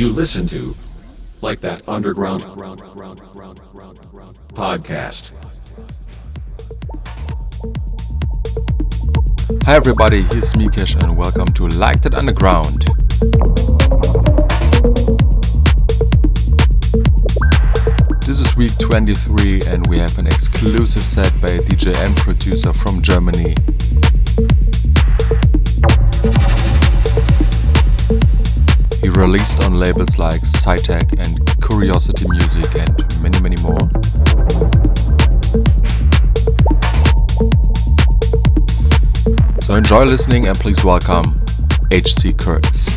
You listen to Like That Underground podcast. Hi everybody, here's Mikesh and welcome to Like That Underground. This is week 23 and we have an exclusive set by a DJ and producer from Germany. He released on labels like Cytec and Curiosity Music and many more. So enjoy listening and please welcome HC Kurtz.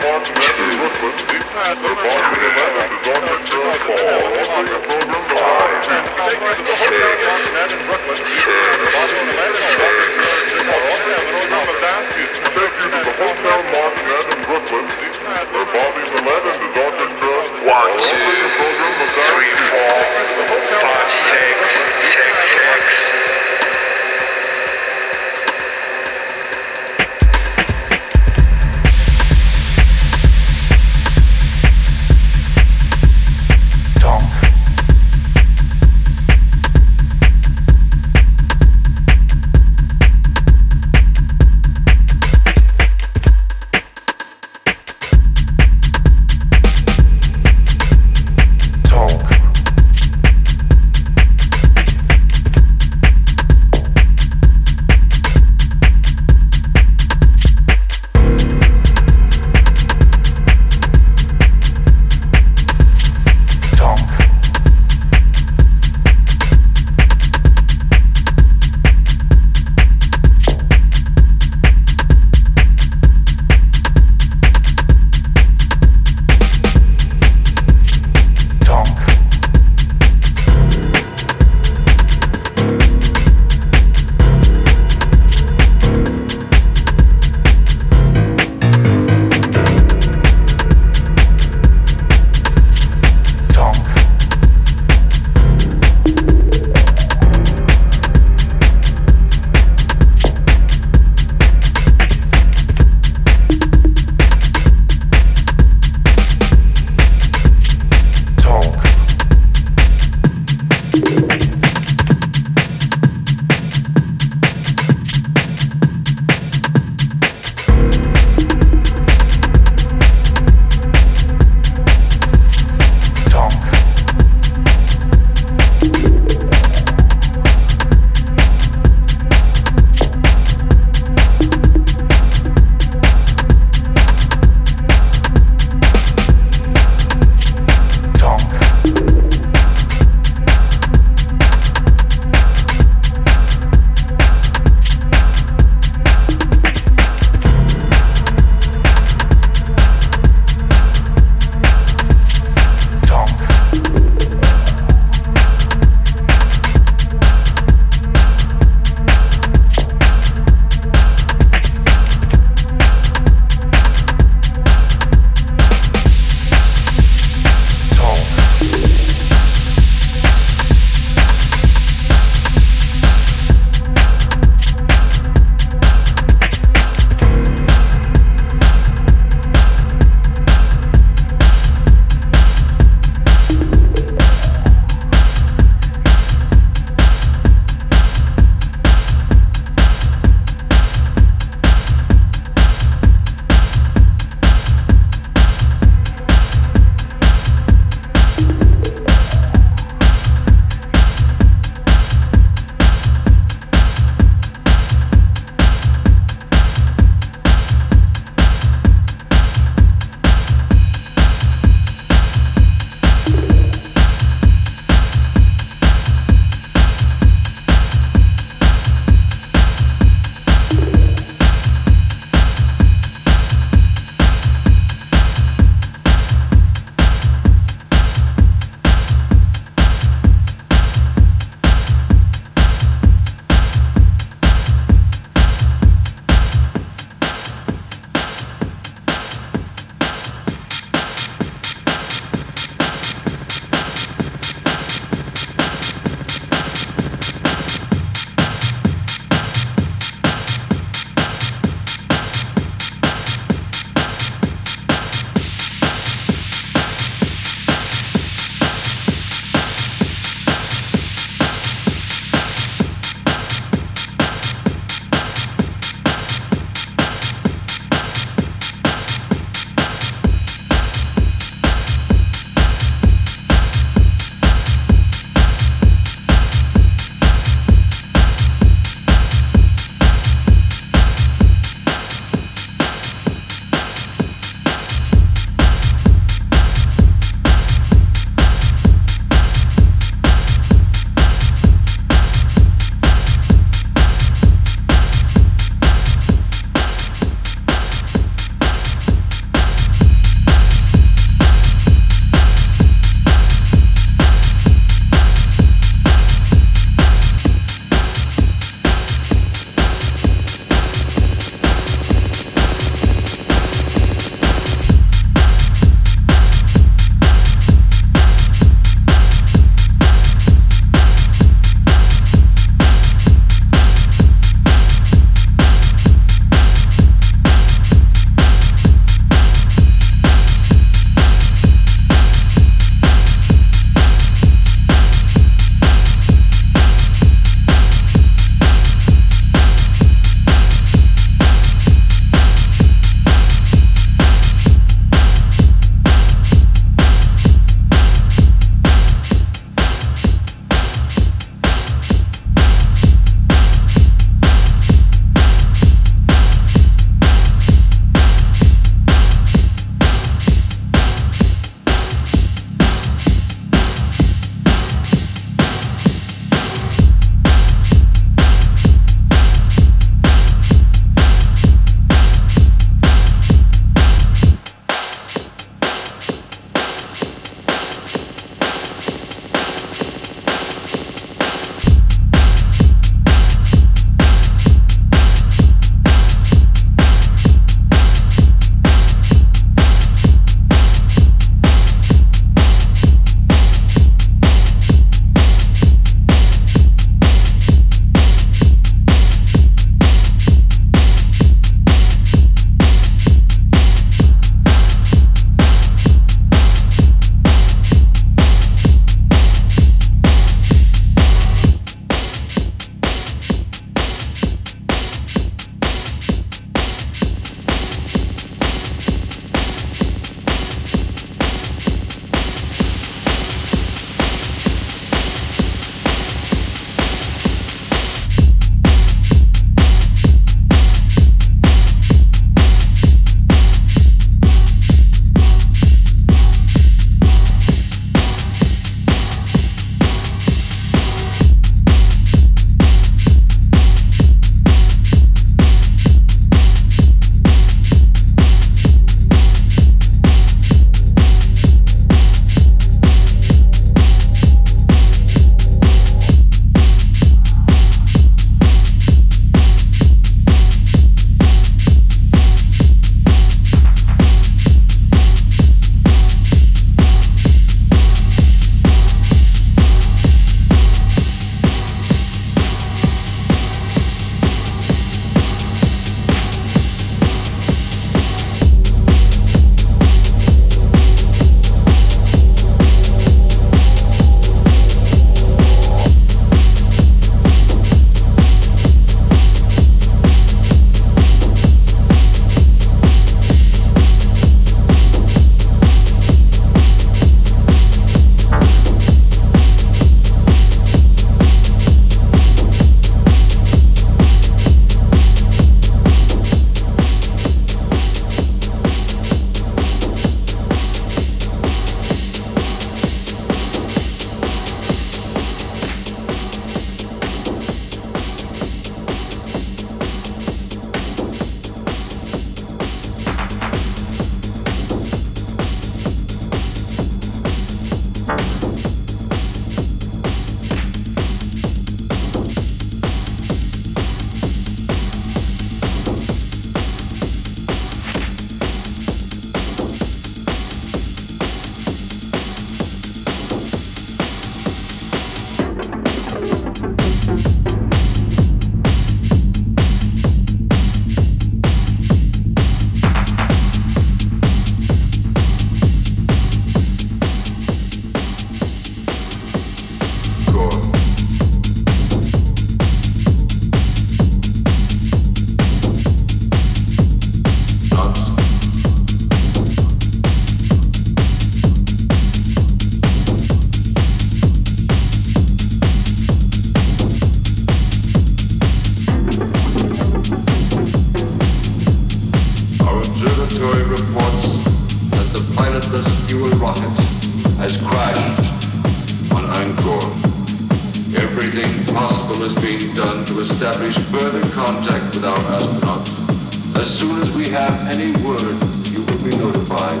everything possible is being done to establish further contact with our astronauts. As soon as we have any word, you will be notified.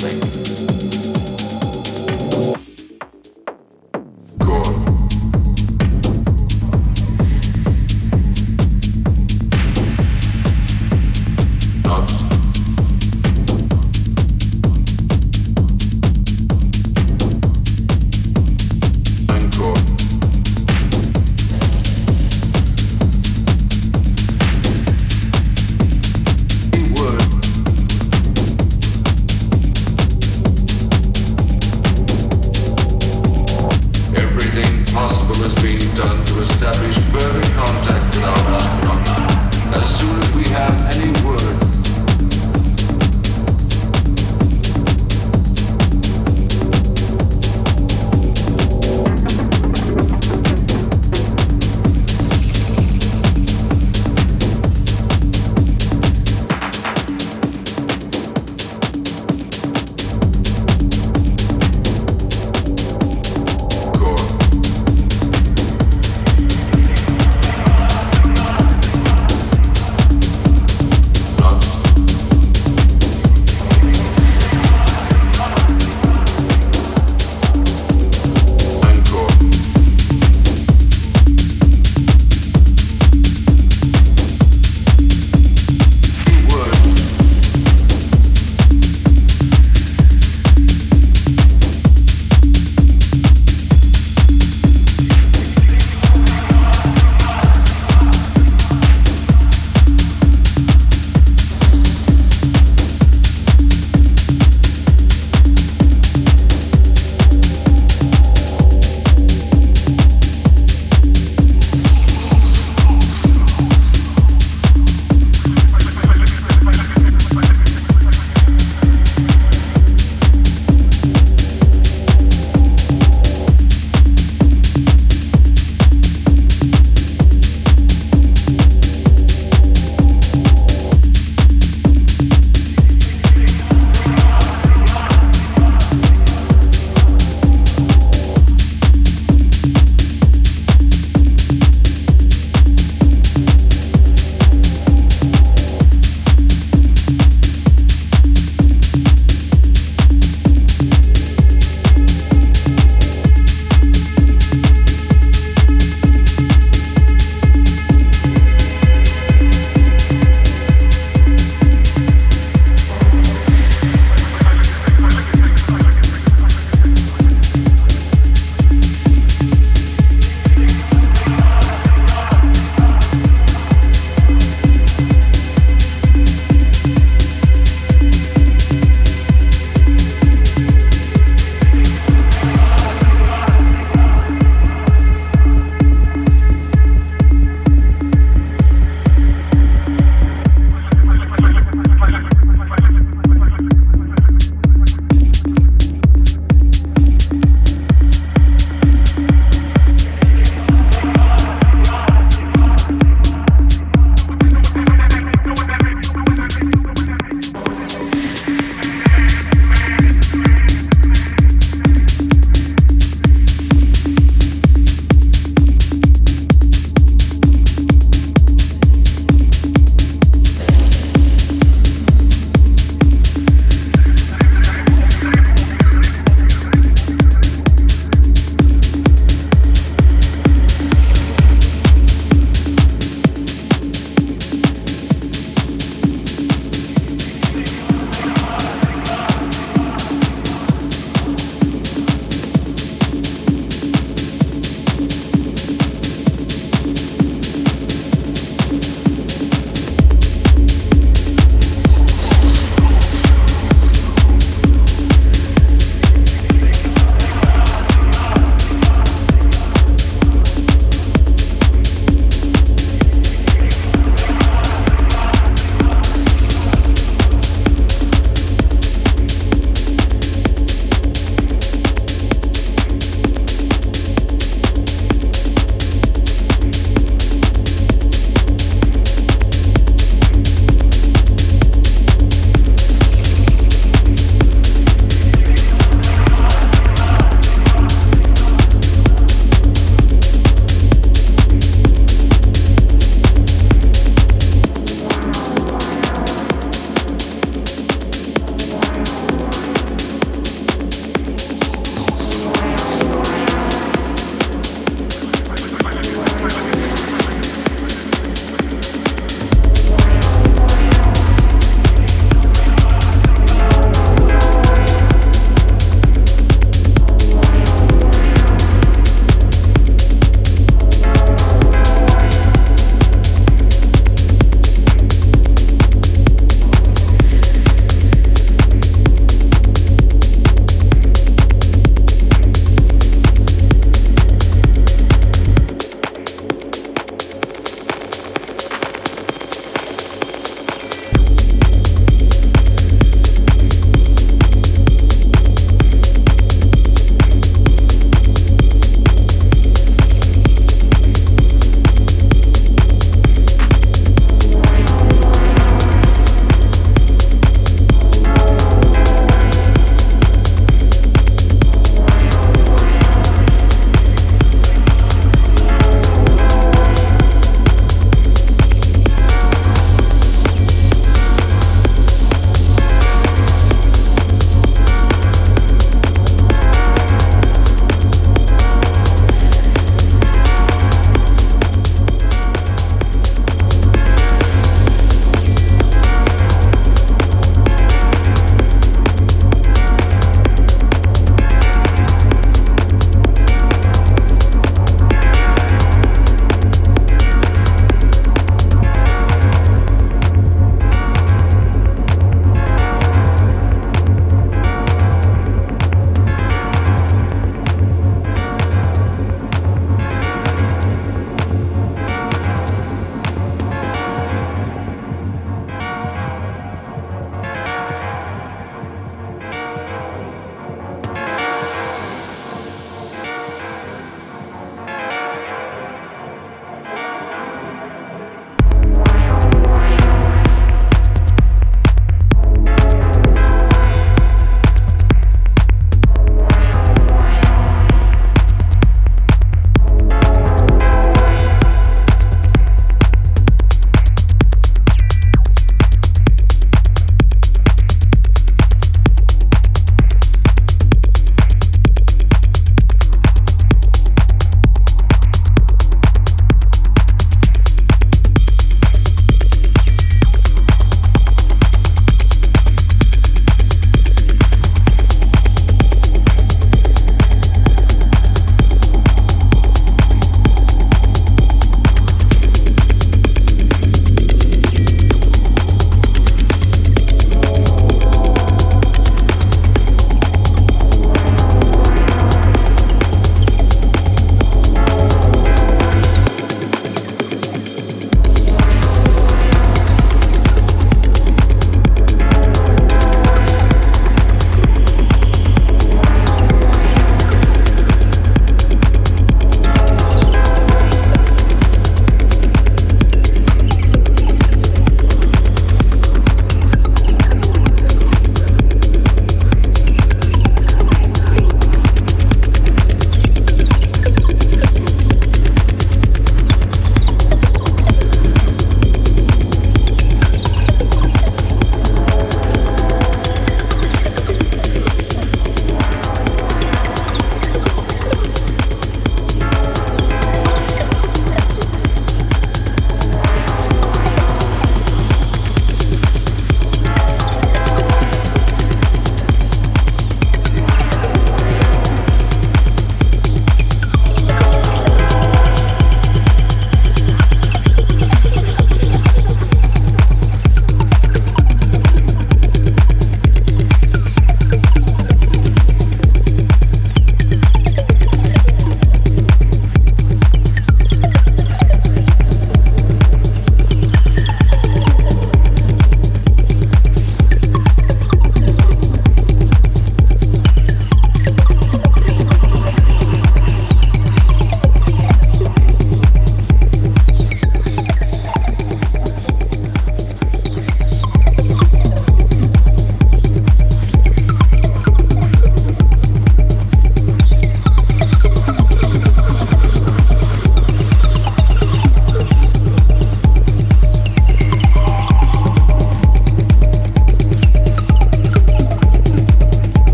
Thank you.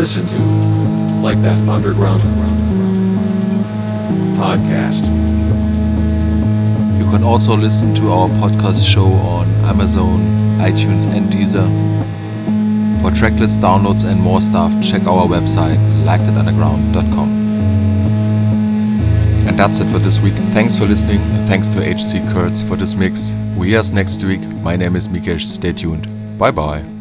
listen to Like That Underground podcast. You can also listen to our podcast show on Amazon, iTunes and Deezer. For tracklist downloads and more stuff, check our website likethatunderground.com. And that's it for this week. Thanks for listening and thanks to HC Kurtz for this mix. We hear us next week. My name is Mikesh. Stay tuned. Bye bye.